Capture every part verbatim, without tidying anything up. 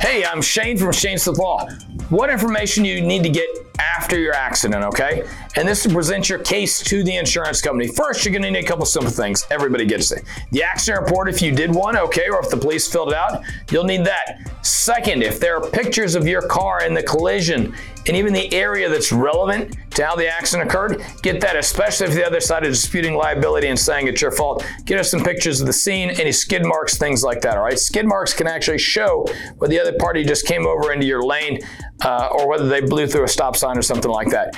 Hey, I'm Shane from Shane Smith Law. What information you need to get after your accident, okay? And this will present your case to the insurance company. First, you're gonna need a couple simple things. Everybody gets it. The accident report, if you did one, okay, or if the police filled it out, you'll need that. Second, if there are pictures of your car and the collision, and even the area that's relevant to how the accident occurred, get that, especially if the other side is disputing liability and saying it's your fault. Get us some pictures of the scene, any skid marks, things like that, all right? Skid marks can actually show where the other party just came over into your lane uh, or whether they blew through a stop sign or something like that.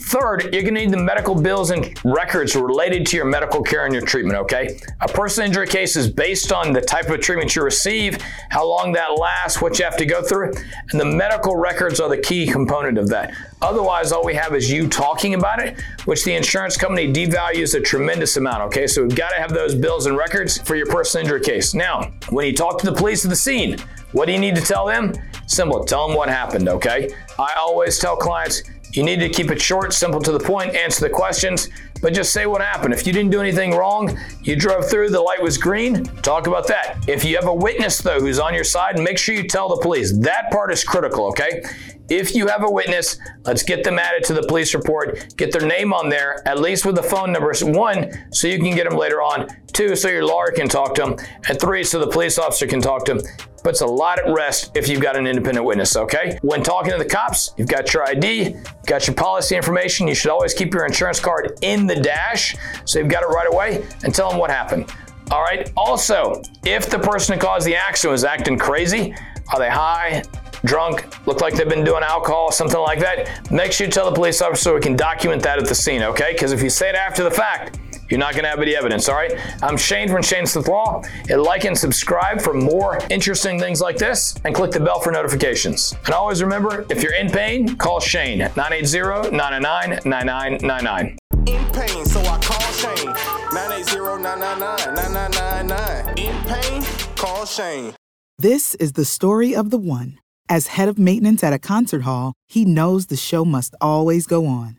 Third, you're gonna need the medical bills and records related to your medical care and your treatment, okay? A personal injury case is based on the type of treatment you receive, how long that lasts, what you have to go through, and the medical records are the key component of that. Otherwise, all we have is you talking about it, which the insurance company devalues a tremendous amount, okay? So we've gotta have those bills and records for your personal injury case. Now, when you talk to the police at the scene, what do you need to tell them? Simple, tell them what happened, okay? I always tell clients, you need to keep it short, simple to the point, answer the questions, but just say what happened. If you didn't do anything wrong, you drove through, the light was green, talk about that. If you have a witness though who's on your side, make sure you tell the police. That part is critical, okay? If you have a witness, let's get them added to the police report, get their name on there, at least with the phone numbers. One, so you can get them later on. Two, so your lawyer can talk to them. And three, so the police officer can talk to them. Puts a lot at rest if you've got an independent witness, okay? When talking to the cops, you've got your I D, got your policy information. You should always keep your insurance card in the dash, so you've got it right away, and tell them what happened. All right, also, if the person who caused the accident was acting crazy, are they high, drunk, look like they've been doing alcohol, something like that, make sure you tell the police officer so we can document that at the scene, okay? Because if you say it after the fact, you're not gonna have any evidence, all right? I'm Shane from Shane Smith Law. And like and subscribe for more interesting things like this, and click the bell for notifications. And always remember, if you're in pain, call Shane at nine eight zero, nine nine nine, nine nine nine nine. In pain, so I call Shane, nine eight zero, nine nine nine, nine nine nine nine. In pain, call Shane. This is the story of the one. As head of maintenance at a concert hall, he knows the show must always go on.